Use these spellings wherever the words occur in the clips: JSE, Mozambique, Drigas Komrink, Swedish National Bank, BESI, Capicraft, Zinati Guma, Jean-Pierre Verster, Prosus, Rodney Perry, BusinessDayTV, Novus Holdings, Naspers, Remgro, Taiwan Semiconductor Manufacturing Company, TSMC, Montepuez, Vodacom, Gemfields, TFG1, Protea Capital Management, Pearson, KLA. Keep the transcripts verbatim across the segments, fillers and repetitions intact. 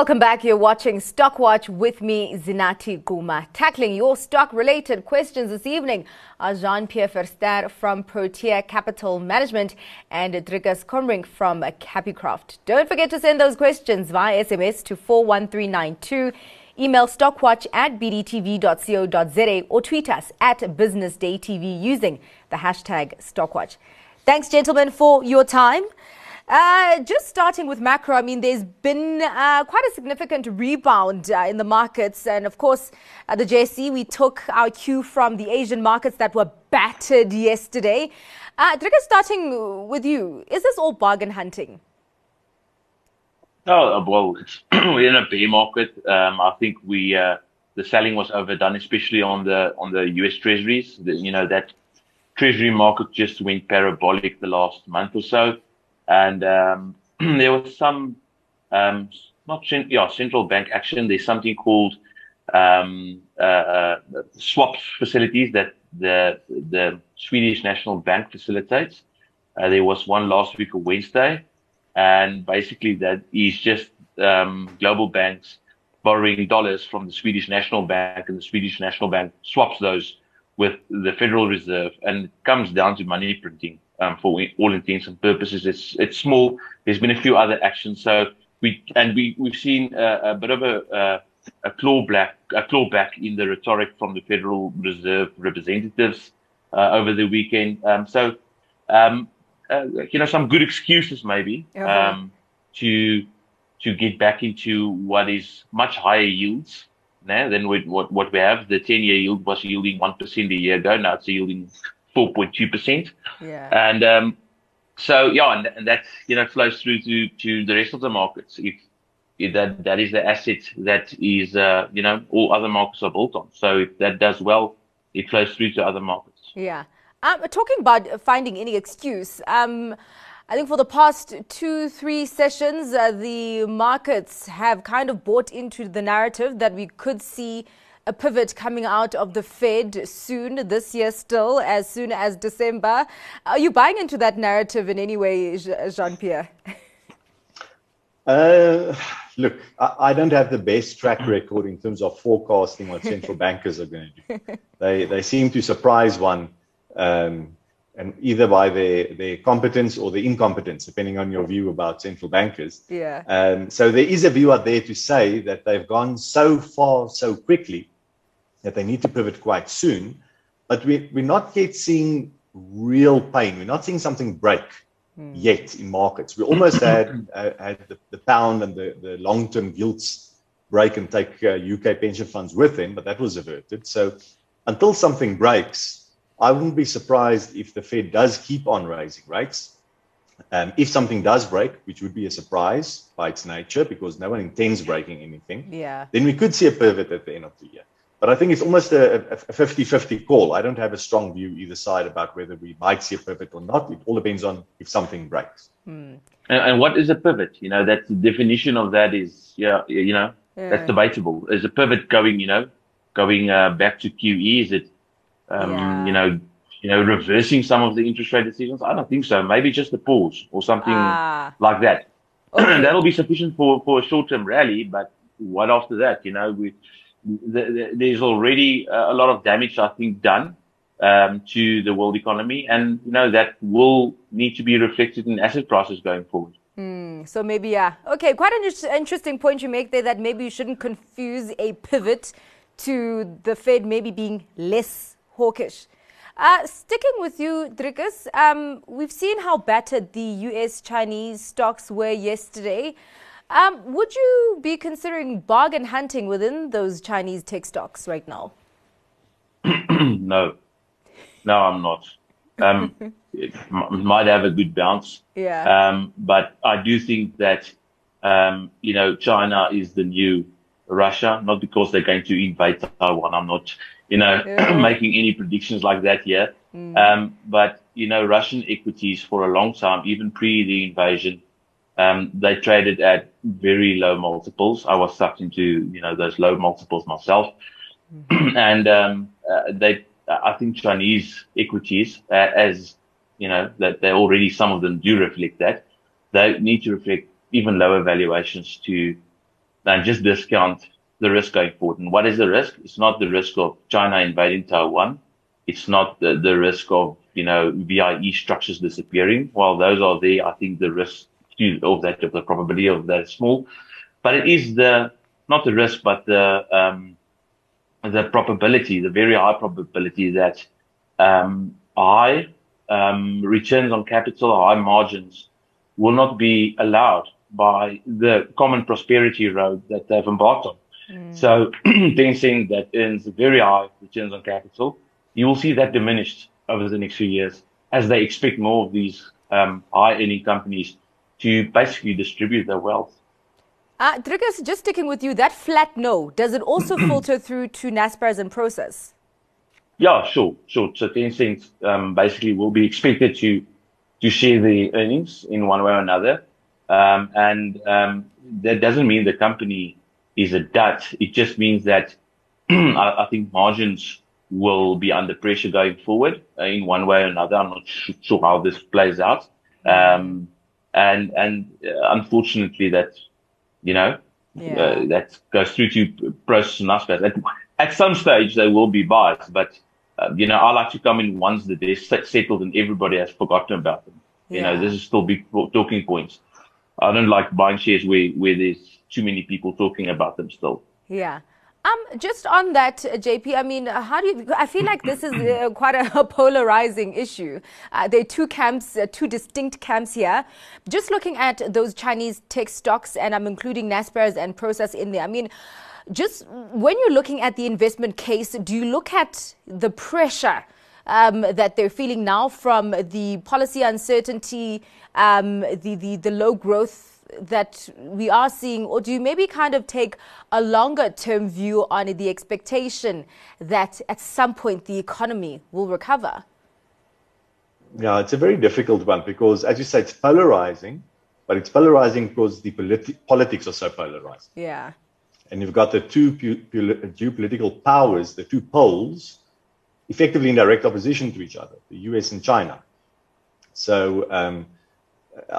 Welcome back. You're watching Stock Watch with me, Zinati Guma. Tackling your stock-related questions this evening are Jean-Pierre Verster from Protea Capital Management and Drigas Komrink from Capicraft. Don't forget to send those questions via S M S to four one three nine two, email stockwatch at b d t v dot co dot z a or tweet us at BusinessDayTV using the hashtag Stockwatch. Thanks, gentlemen, for your time. Uh, just starting with macro, I mean, there's been uh, quite a significant rebound uh, in the markets. And of course, at the J S E, we took our cue from the Asian markets that were battered yesterday. Uh, Drigas, starting with you, is this all bargain hunting? Oh, well, it's we're in a bear market. Um, I think we uh, the selling was overdone, especially on the on the U S Treasuries. The, you know, that Treasury market just went parabolic the last month or so. And um, there was some, um, not yeah, central bank action. There's something called um, uh, uh, swap facilities that the the Swedish National Bank facilitates. Uh, there was one last week, a Wednesday, and basically that is just um, global banks borrowing dollars from the Swedish National Bank, and the Swedish National Bank swaps those with the Federal Reserve, and it comes down to money printing. Um, for all intents and purposes, it's it's small. There's been a few other actions, so we and we we've seen uh, a bit of a uh, a clawback a clawback in the rhetoric from the Federal Reserve representatives uh, over the weekend. Um, so, um, uh, you know, some good excuses maybe okay. um, to to get back into what is much higher yields now than we, what what we have. The ten-year yield was yielding one percent a year ago. Now it's yielding four point two percent. Yeah. And um, so, yeah, and, and that, you know, flows through to, to the rest of the markets. If, if that, that is the asset that is, uh, you know, all other markets are built on. So if that does well, it flows through to other markets. Yeah. Um, talking about finding any excuse, um, I think for the past two, three sessions, uh, the markets have kind of bought into the narrative that we could see a pivot coming out of the Fed soon, this year still, as soon as December. Are you buying into that narrative in any way, Jean-Pierre? Uh, look, I, I don't have the best track record in terms of forecasting what central bankers are going to do. They, they seem to surprise one, um, and either by their, their competence or their incompetence, depending on your view about central bankers. Yeah. Um, so there is a view out there to say that they've gone so far so quickly that they need to pivot quite soon, but we, we're not yet seeing real pain. We're not seeing something break mm. yet in markets. We almost had, uh, had the, the pound and the, the long-term gilts break and take uh, U K pension funds with them, but that was averted. So until something breaks, I wouldn't be surprised if the Fed does keep on raising rates. Um, if something does break, which would be a surprise by its nature, because no one intends breaking anything, yeah. then we could see a pivot at the end of the year. But I think it's almost a fifty fifty call. I don't have a strong view either side about whether we might see a pivot or not. It all depends on if something breaks. Mm. And, and what is a pivot? You know, that's the definition of that is, yeah, you know, yeah. that's debatable. Is a pivot going, you know, going uh, back to Q E? Is it, um, yeah. you know, you know, reversing some of the interest rate decisions? I don't think so. Maybe just a pause or something ah. like that. Okay. That'll be sufficient for, for a short-term rally. But what after that? You know, we... there's already a lot of damage, I think, done um, to the world economy, and you know that will need to be reflected in asset prices going forward. Mm, so maybe, yeah, okay, quite an interesting point you make there. That maybe you shouldn't confuse a pivot to the Fed maybe being less hawkish. Uh, sticking with you, Drigas, um, we've seen how battered the U S Chinese stocks were yesterday. Um, would you be considering bargain hunting within those Chinese tech stocks right now? No. No, I'm not. Um, it m- might have a good bounce. Yeah. Um, but I do think that, um, you know, China is the new Russia, not because they're going to invade Taiwan. I'm not, you know, making any predictions like that yet. Mm. Um, but, you know, Russian equities for a long time, even pre the invasion, Um, they traded at very low multiples. I was sucked into, you know, those low multiples myself. Mm-hmm. and um, uh, they, I think Chinese equities, uh, as, you know, that they already, some of them do reflect that. They need to reflect even lower valuations to and just discount the risk going forward. And what is the risk? It's not the risk of China invading Taiwan. It's not the, the risk of, you know, V I E structures disappearing. While those are there, I think the risk of that, of the probability of that is small. But it is the, not the risk, but the, um, the probability, the very high probability that, um, high, um, returns on capital, high margins will not be allowed by the common prosperity road that they've embarked on. Mm. So anything that earns very high returns on capital, you will see that diminished over the next few years as they expect more of these um, high-earning companies to basically distribute their wealth. Uh, Drigas, just sticking with you, that flat no, does it also filter through to Naspers and Prosus? Yeah, sure, sure. So Tencent um, basically will be expected to to share the earnings in one way or another. Um, and um, that doesn't mean the company is a dud. It just means that I, I think margins will be under pressure going forward uh, in one way or another. I'm not sure how this plays out. Um, and and uh, unfortunately, that, you know, yeah. uh, that goes through to Prosus and Naspers. At, at some stage, they will be biased, but, uh, you know, I like to come in once that they're settled and everybody has forgotten about them. You yeah. know, this is still big talking points. I don't like buying shares where, where there's too many people talking about them still. Yeah. Um, just on that, J P, I mean, how do you, I feel like this is uh, quite a, a polarizing issue. Uh, there are two camps, uh, two distinct camps here. Just looking at those Chinese tech stocks, and I'm including Naspers and Prosus in there. I mean, just when you're looking at the investment case, do you look at the pressure Um, that they're feeling now from the policy uncertainty, um, the, the, the low growth that we are seeing? Or do you maybe kind of take a longer term view on the expectation that at some point the economy will recover? Yeah, it's a very difficult one because, as you say, it's polarizing, but it's polarizing because the politi- politics are so polarized. Yeah. And you've got the two pu- pu- geopolitical powers, the two poles, effectively in direct opposition to each other, the U S and China. So, um,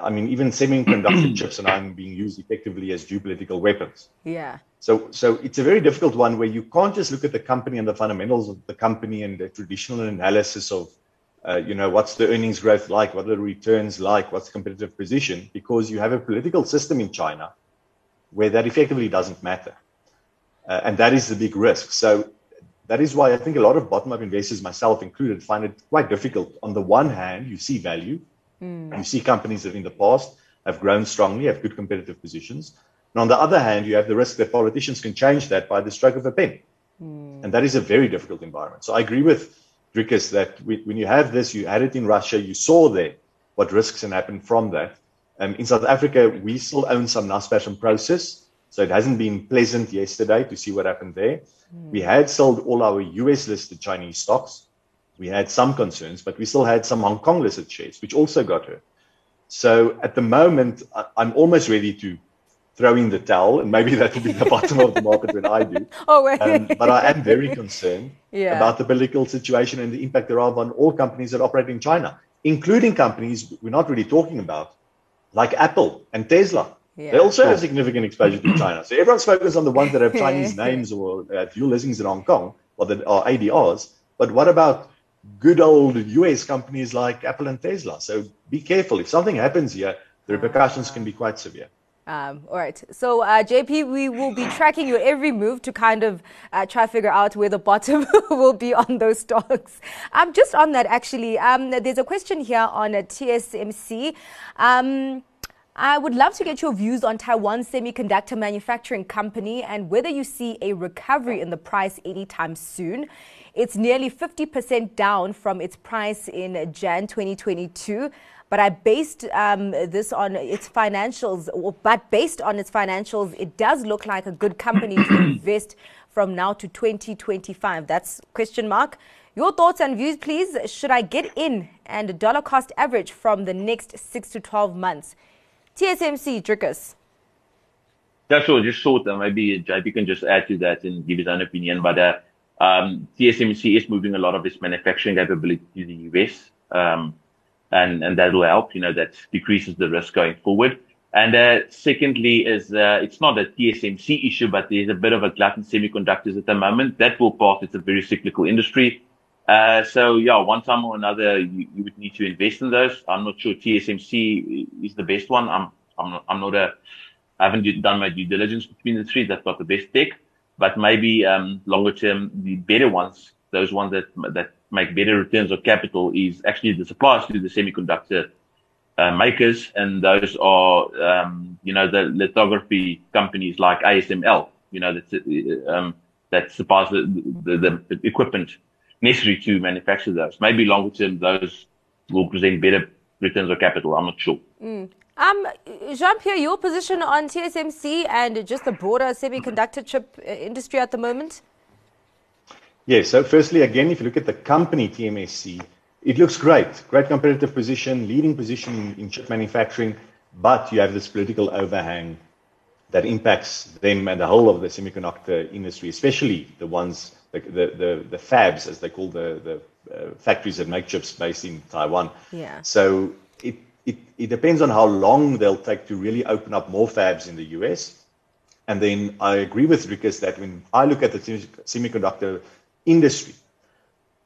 I mean, even semiconductor chips and I'm being used effectively as geopolitical weapons. Yeah. So, so it's a very difficult one where you can't just look at the company and the fundamentals of the company and the traditional analysis of, uh, you know, what's the earnings growth like, what are the returns like, what's the competitive position, because you have a political system in China where that effectively doesn't matter. Uh, and that is the big risk. So, that is why I think a lot of bottom-up investors, myself included, find it quite difficult. On the one hand, you see value. Mm. You see companies that in the past have grown strongly, have good competitive positions. And on the other hand, you have the risk that politicians can change that by the stroke of a pen. Mm. And that is a very difficult environment. So I agree with Drigas that when you have this, you had it in Russia, you saw there what risks can happen from that. Um, in South Africa, we still own some Naspers and Prosus. So it hasn't been pleasant yesterday to see what happened there. Mm. We had sold all our U S-listed Chinese stocks. We had some concerns, but we still had some Hong Kong-listed shares, which also got hurt. So at the moment, I'm almost ready to throw in the towel, and maybe that will be the bottom of the market when I do. Oh, wait. Um, but I am very concerned yeah. about the political situation and the impact thereof on all companies that operate in China, including companies we're not really talking about, like Apple and Tesla. Yeah. They also have significant exposure to China. So everyone's focused on the ones that have Chinese names or uh, dual listings in Hong Kong or that are A D Rs. But what about good old U S companies like Apple and Tesla? So be careful. If something happens here, the repercussions can be quite severe. Um, all right. So, uh, J P, we will be tracking your every move to kind of uh, try to figure out where the bottom will be on those stocks. Um, just on that, actually, um, there's a question here on uh, T S M C. Um I would love to get your views on Taiwan Semiconductor Manufacturing Company and whether you see a recovery in the price anytime soon. It's nearly fifty percent down from its price in January twenty twenty-two, but I based um, this on its financials, or, but based on its financials, it does look like a good company to invest from now to twenty twenty-five. That's question mark. Your thoughts and views, please. Should I get in and dollar cost average from the next six to twelve months? T S M C, Drigas. Yeah, sure. Just short, and maybe J P can just add to that and give his own opinion. But uh, um, T S M C is moving a lot of its manufacturing capability to the U S, um, and and that will help. You know, that decreases the risk going forward. And uh, secondly is, uh, it's not a T S M C issue, but there's a bit of a glut in semiconductors at the moment. That will pass. It's a very cyclical industry. Uh, so yeah, one time or another, you, you would need to invest in those. I'm not sure T S M C is the best one. I'm, I'm not, I'm not a, I haven't done my due diligence between the three. That's not the best tech, but maybe, um, longer term, the better ones, those ones that, that make better returns of capital is actually the suppliers to the semiconductor Uh, makers, and those are, um, you know, the lithography companies like A S M L, you know, that, um, that supplies the, the, the equipment necessary to manufacture those. Maybe longer term, those will present better returns on capital. I'm not sure. Mm. Um, Jean-Pierre, your position on T S M C and just the broader semiconductor chip industry at the moment? Yeah, so firstly, again, if you look at the company T M S C, it looks great, great competitive position, leading position in, in chip manufacturing, but you have this political overhang that impacts them and the whole of the semiconductor industry, especially the ones, the the, the, the fabs, as they call the, the uh, factories that make chips based in Taiwan. Yeah. So it, it, it depends on how long they'll take to really open up more fabs in the U S. And then I agree with Rikus that when I look at the semiconductor industry,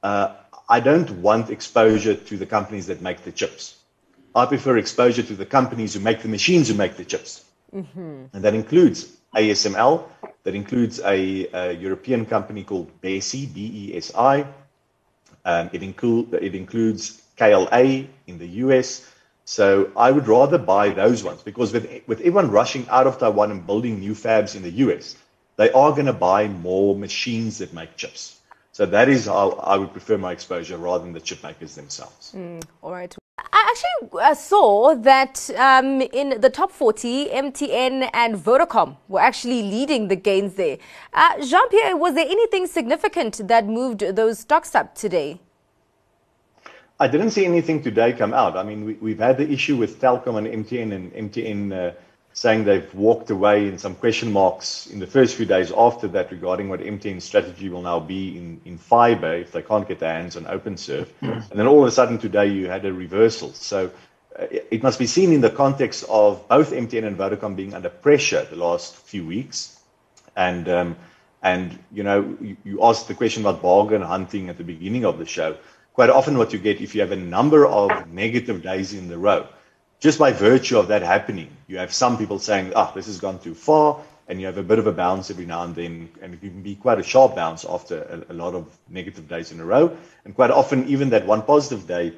uh, I don't want exposure to the companies that make the chips. I prefer exposure to the companies who make the machines who make the chips. Mm-hmm. And that includes A S M L, that includes a, a European company called BESI, B E S I. Um, it, inclu- it includes K L A in the U S. So I would rather buy those ones, because with, with everyone rushing out of Taiwan and building new fabs in the U S, they are going to buy more machines that make chips. So that is how I would prefer my exposure rather than the chip makers themselves. Mm, all right. I actually uh, saw that um, in the top forty, M T N and Vodacom were actually leading the gains there. Uh, Jean-Pierre, was there anything significant that moved those stocks up today? I didn't see anything today come out. I mean, we, we've had the issue with Telkom and M T N, and M T N uh, saying they've walked away, in some question marks in the first few days after that regarding what M T N's strategy will now be in, in fiber if they can't get their hands on Openserve. Yes. And then all of a sudden today you had a reversal. So uh, it must be seen in the context of both M T N and Vodacom being under pressure the last few weeks. And, um, and you know, you, you asked the question about bargain hunting at the beginning of the show. Quite often what you get if you have a number of negative days in a row, just by virtue of that happening, you have some people saying, ah, oh, this has gone too far, and you have a bit of a bounce every now and then, and it can be quite a sharp bounce after a, a lot of negative days in a row. And quite often, even that one positive day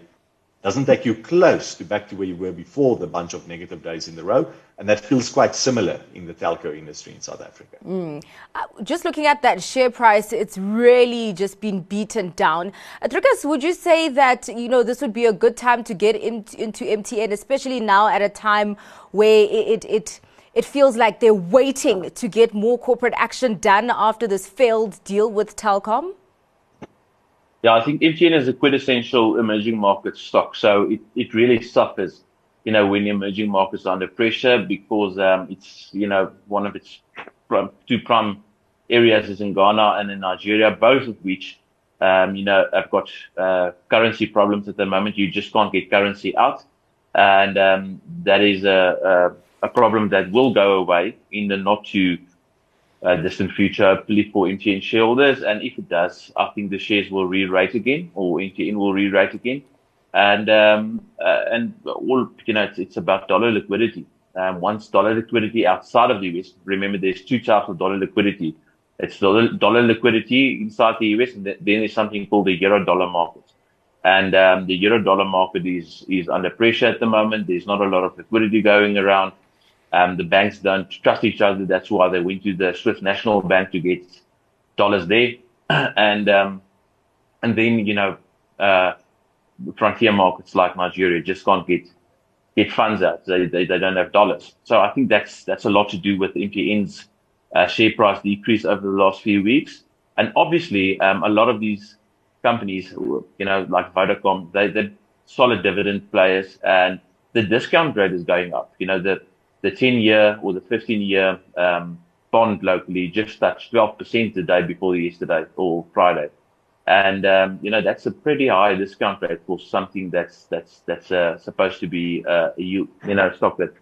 doesn't take you close to back to where you were before the bunch of negative days in the row. And that feels quite similar in the telco industry in South Africa. Mm. Uh, just looking at that share price, it's really just been beaten down. Drigas, would you say that, you know, this would be a good time to get in, into M T N, especially now at a time where it, it, it, it feels like they're waiting to get more corporate action done after this failed deal with Telkom? Yeah, I think M T N is a quintessential emerging market stock, so it, it really suffers, you know, when emerging markets are under pressure, because um, it's, you know, one of its prim, two prime areas is in Ghana and in Nigeria, both of which, um, you know, have got uh, currency problems at the moment. You just can't get currency out, and um, that is a, a, a problem that will go away in the not too Uh, distant future, hopefully, for M T N shareholders. And if it does, I think the shares will re-rate again, or M T N will re-rate again. And, um, uh, and all, you know, it's, it's about dollar liquidity. Um, once dollar liquidity outside of the U S, remember there's two types of dollar liquidity. It's dollar, dollar liquidity inside the U S, and then there's something called the euro dollar market. And, um, the euro dollar market is, is under pressure at the moment. There's not a lot of liquidity going around. Um, the banks don't trust each other. That's why they went to the Swedish National Bank to get dollars there. And, um, and then, you know, uh, frontier markets like Nigeria just can't get, get funds out. They, they, they don't have dollars. So I think that's, that's a lot to do with M T N's, uh, share price decrease over the last few weeks. And obviously, um, a lot of these companies, you know, like Vodacom, they, they're solid dividend players, and the discount rate is going up. You know, the, The ten-year or the fifteen-year um, bond locally just touched twelve percent the day before yesterday or Friday, and um, you know, that's a pretty high discount rate for something that's that's that's uh, supposed to be uh, a you know stock that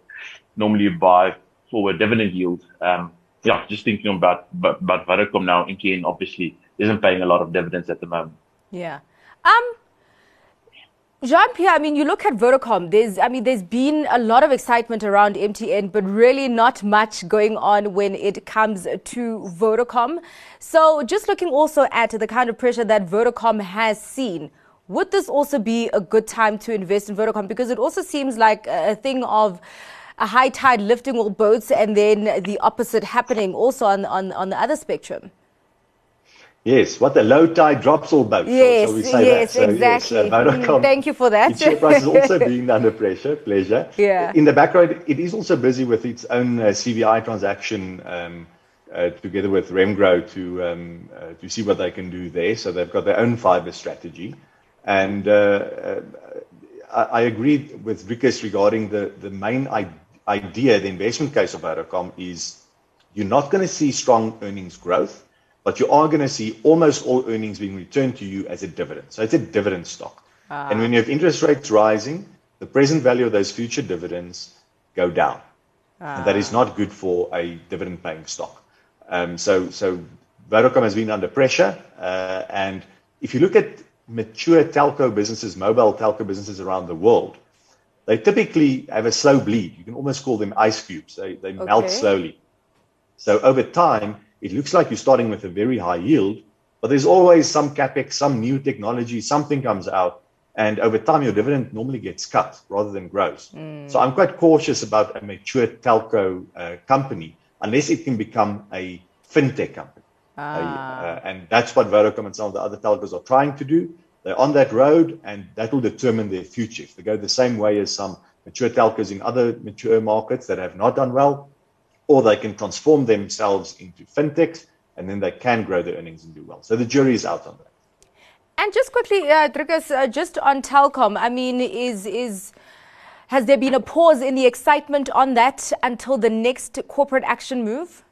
normally by for a dividend yield. Um, yeah, just thinking about, about, about Vodacom now, M T N obviously isn't paying a lot of dividends at the moment. Yeah. Um, Jean-Pierre, I mean, you look at Vodacom, there's, I mean, there's been a lot of excitement around M T N, but really not much going on when it comes to Vodacom. So just looking also at the kind of pressure that Vodacom has seen, would this also be a good time to invest in Vodacom? Because it also seems like a thing of a high tide lifting all boats and then the opposite happening also on, on, on the other spectrum. Yes, what the low tide drops all boats. Yes, shall we say yes, that? So, exactly. Yes, uh, Vodacom, thank you for that. Its share price is also being under pressure. Pleasure. Yeah. In the background, it is also busy with its own uh, C V I transaction um, uh, together with Remgro to um, uh, to see what they can do there. So they've got their own fibre strategy, and uh, uh, I, I agree with Drigas regarding the the main idea. The investment case of Vodacom is you're not going to see strong earnings growth, but you are going to see almost all earnings being returned to you as a dividend. So it's a dividend stock. Ah. And when you have interest rates rising, the present value of those future dividends go down. Ah. And that is not good for a dividend-paying stock. Um, so, so Vodacom has been under pressure. Uh, and if you look at mature telco businesses, mobile telco businesses around the world, they typically have a slow bleed. You can almost call them ice cubes. They, they okay. melt slowly. So over time, it looks like you're starting with a very high yield, but there's always some capex, some new technology, something comes out, and over time your dividend normally gets cut rather than grows. Mm. So I'm quite cautious about a mature telco uh, company unless it can become a fintech company. Ah. A, uh, and that's what Vodacom and some of the other telcos are trying to do. They're on that road, and that will determine their future. If they go the same way as some mature telcos in other mature markets that have not done well, or they can transform themselves into fintechs, and then they can grow their earnings and do well. So the jury is out on that. And just quickly, uh, Drigas, uh, just on Telkom, I mean, is is has there been a pause in the excitement on that until the next corporate action move?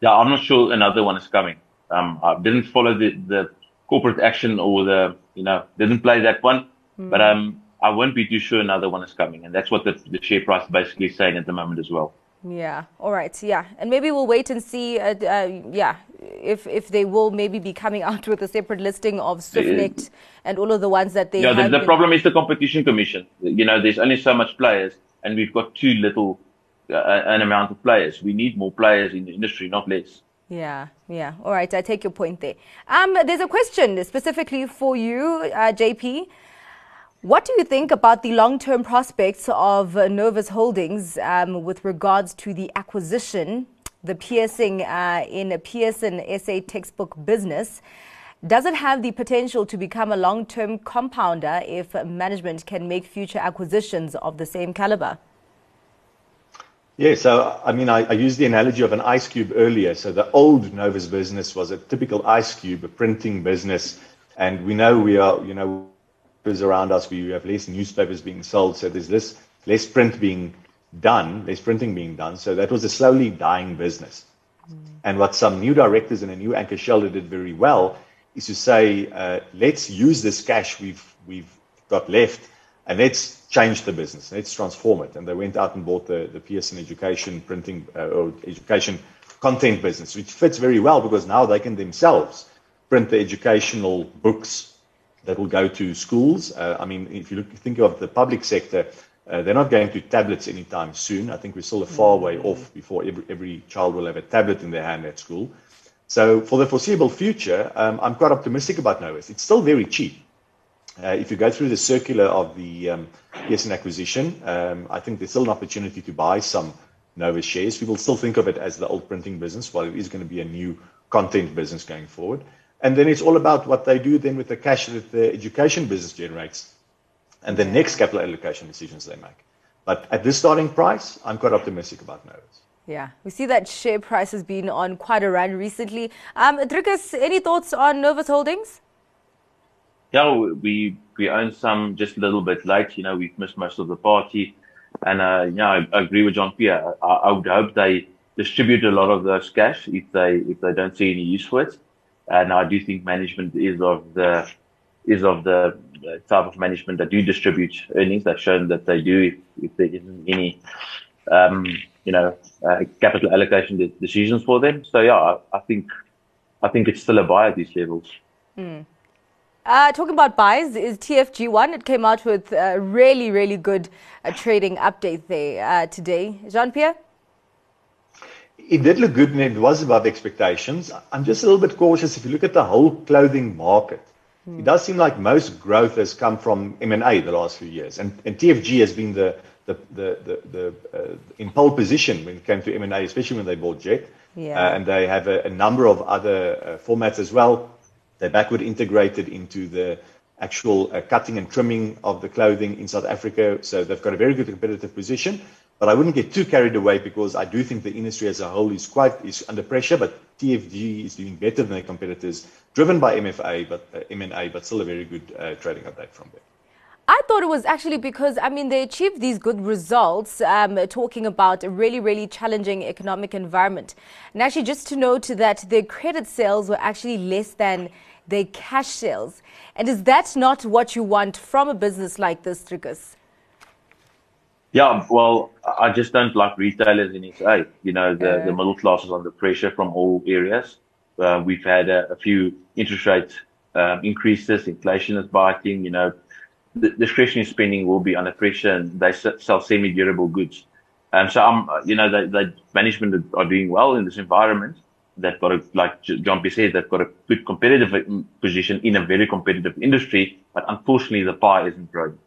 Yeah, I'm not sure another one is coming. Um, I didn't follow the, the corporate action or the, you know, didn't play that one, mm. but um. I won't be too sure another one is coming. And that's what the, the share price is basically saying at the moment as well. Yeah. All right. Yeah. And maybe we'll wait and see, uh, uh, yeah, if if they will maybe be coming out with a separate listing of Swiftnet uh, and all of the ones that they yeah, have. The, the problem is the Competition Commission. You know, there's only so much players, and we've got too little uh, an amount of players. We need more players in the industry, not less. Yeah, yeah. All right. I take your point there. Um, there's a question specifically for you, uh, J P. What do you think about the long-term prospects of uh, Novus Holdings um, with regards to the acquisition, the piercing uh, in a Pearson S A textbook business? Does it have the potential to become a long-term compounder if management can make future acquisitions of the same caliber? Yeah, so, I mean, I, I used the analogy of an ice cube earlier. So the old Novus business was a typical ice cube, a printing business. And we know we are, you know, around us, we have less newspapers being sold, so there's less, less print being done, less printing being done. So that was a slowly dying business. Mm. And what some new directors and a new anchor shareholder did very well is to say, uh, let's use this cash we've we've got left, and let's change the business, let's transform it. And they went out and bought the the Pearson education printing uh, or education content business, which fits very well because now they can themselves print the educational books that will go to schools. Uh, I mean, if you look, think of the public sector, uh, they're not going to tablets anytime soon. I think we're still a far way off before every, every child will have a tablet in their hand at school. So for the foreseeable future, um, I'm quite optimistic about Novus. It's still very cheap. Uh, if you go through the circular of the um, Pearson acquisition, um, I think there's still an opportunity to buy some Novus shares. People still think of it as the old printing business, while it is going to be a new content business going forward. And then it's all about what they do then with the cash that the education business generates and the next capital allocation decisions they make. But at this starting price, I'm quite optimistic about Novus. Yeah, we see that share price has been on quite a run recently. Um, Drigas, any thoughts on Novus Holdings? Yeah, we we own some just a little bit late. You know, we've missed most of the party. And uh, yeah, I agree with Jean-Pierre. I, I would hope they distribute a lot of those cash if they if they don't see any use for it. And I do think management is of the is of the type of management that do distribute earnings. They've shown that they do if, if there isn't any, um, you know, uh, capital allocation decisions for them. So yeah, I, I think I think it's still a buy at these levels. Mm. Uh, talking about buys is T F G one. It came out with a really, really good uh, trading update there uh, today. Jean-Pierre? It did look good and it was above expectations. I'm just a little bit cautious if you look at the whole clothing market. Mm. It does seem like most growth has come from M and A the last few years. And, and T F G has been the, the, the, the, the uh, in pole position when it came to M and A, especially when they bought Jet. Yeah. Uh, and they have a, a number of other uh, formats as well. They're backward integrated into the actual uh, cutting and trimming of the clothing in South Africa. So they've got a very good competitive position. But I wouldn't get too carried away because I do think the industry as a whole is quite is under pressure. But T F G is doing better than their competitors, driven by M F A, but uh, M and A, but still a very good uh, trading update from them. I thought it was actually because, I mean, they achieved these good results, um, talking about a really, really challenging economic environment. And actually, just to note that their credit sales were actually less than their cash sales. And is that not what you want from a business like this, Drigas? Yeah, well, I just don't like retailers in its aid. You know, the, uh, the middle class is under pressure from all areas. Uh, we've had a, a few interest rate um, increases, inflation is biting, you know. The discretionary spending will be under pressure, and they sell semi-durable goods. Um, so, um, you know, the, the management are doing well in this environment. They've got a, like Jean-Pierre said, they've got a good competitive position in a very competitive industry, but unfortunately the pie isn't growing.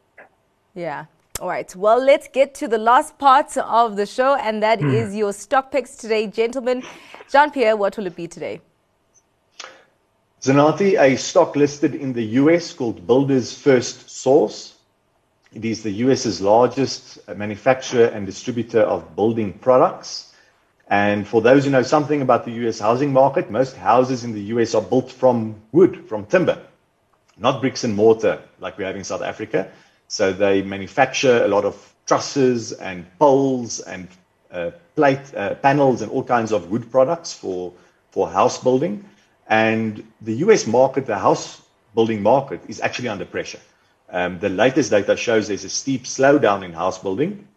Yeah. All right. Well, let's get to the last part of the show, and that mm. is your stock picks today, gentlemen. Jean-Pierre, what will it be today? Zinati, a stock listed in the U S called Builders First Source. It is the U S's largest manufacturer and distributor of building products. And for those who know something about the U S housing market, most houses in the U S are built from wood, from timber, not bricks and mortar like we have in South Africa. So they manufacture a lot of trusses and poles and uh, plate uh, panels and all kinds of wood products for, for house building. And the U S market, the house building market, is actually under pressure. Um, the latest data shows there's a steep slowdown in house building,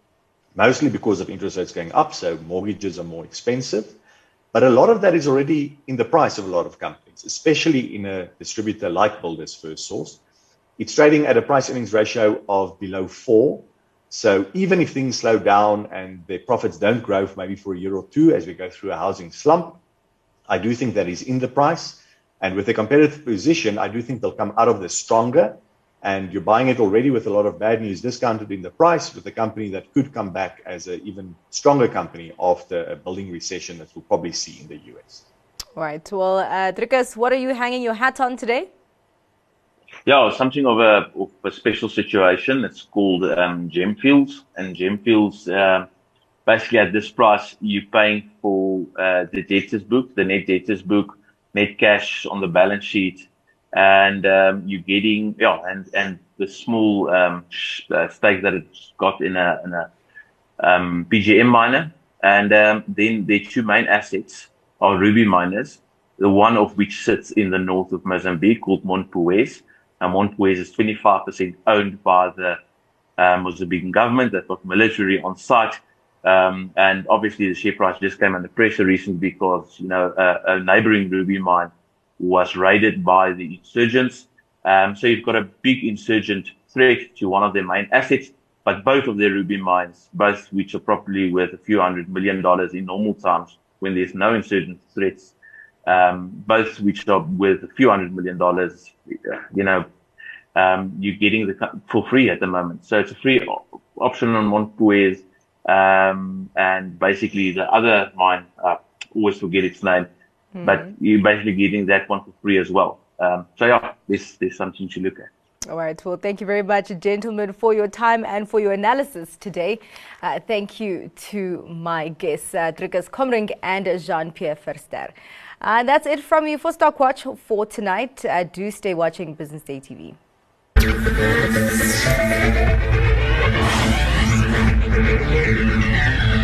mostly because of interest rates going up, so mortgages are more expensive. But a lot of that is already in the price of a lot of companies, especially in a distributor like Builders First Source. It's trading at a price-earnings ratio of below four. So even if things slow down and their profits don't grow maybe for a year or two as we go through a housing slump, I do think that is in the price, and with the competitive position, I do think they'll come out of this stronger, and you're buying it already with a lot of bad news discounted in the price with a company that could come back as an even stronger company after a building recession that we'll probably see in the U S. All right. Well, uh, Drigas, what are you hanging your hat on today? Yeah, something of a, of a special situation. It's called um, Gemfields, and Gemfields... Uh, Basically, at this price, you're paying for uh, the debtors book, the net debtors book, net cash on the balance sheet, and um, you're getting yeah, and and the small um, uh, stake that it's got in a in a um, P G M miner, and um, then the two main assets are ruby miners, the one of which sits in the north of Mozambique called Montepuez, and Montepuez is twenty-five percent owned by the uh, Mozambican government. They've got military on site. Um, and obviously the share price just came under pressure recently because, you know, a, a neighboring ruby mine was raided by the insurgents. Um, so you've got a big insurgent threat to one of their main assets, but both of their ruby mines, both which are probably worth a few hundred million dollars in normal times when there's no insurgent threats, um, both which are worth a few hundred million dollars, you know, um, you're getting the for free at the moment. So it's a free op- option on Montepuez. Um, and basically the other mine, I always forget its name, mm. but you're basically getting that one for free as well. Um, so yeah, there's, there's something to look at. All right. Well, thank you very much, gentlemen, for your time and for your analysis today. Uh, thank you to my guests, uh, Drigas Komrink and Jean-Pierre Verster. And uh, that's it from you for Stock Watch for tonight. Uh, do stay watching Business Day T V.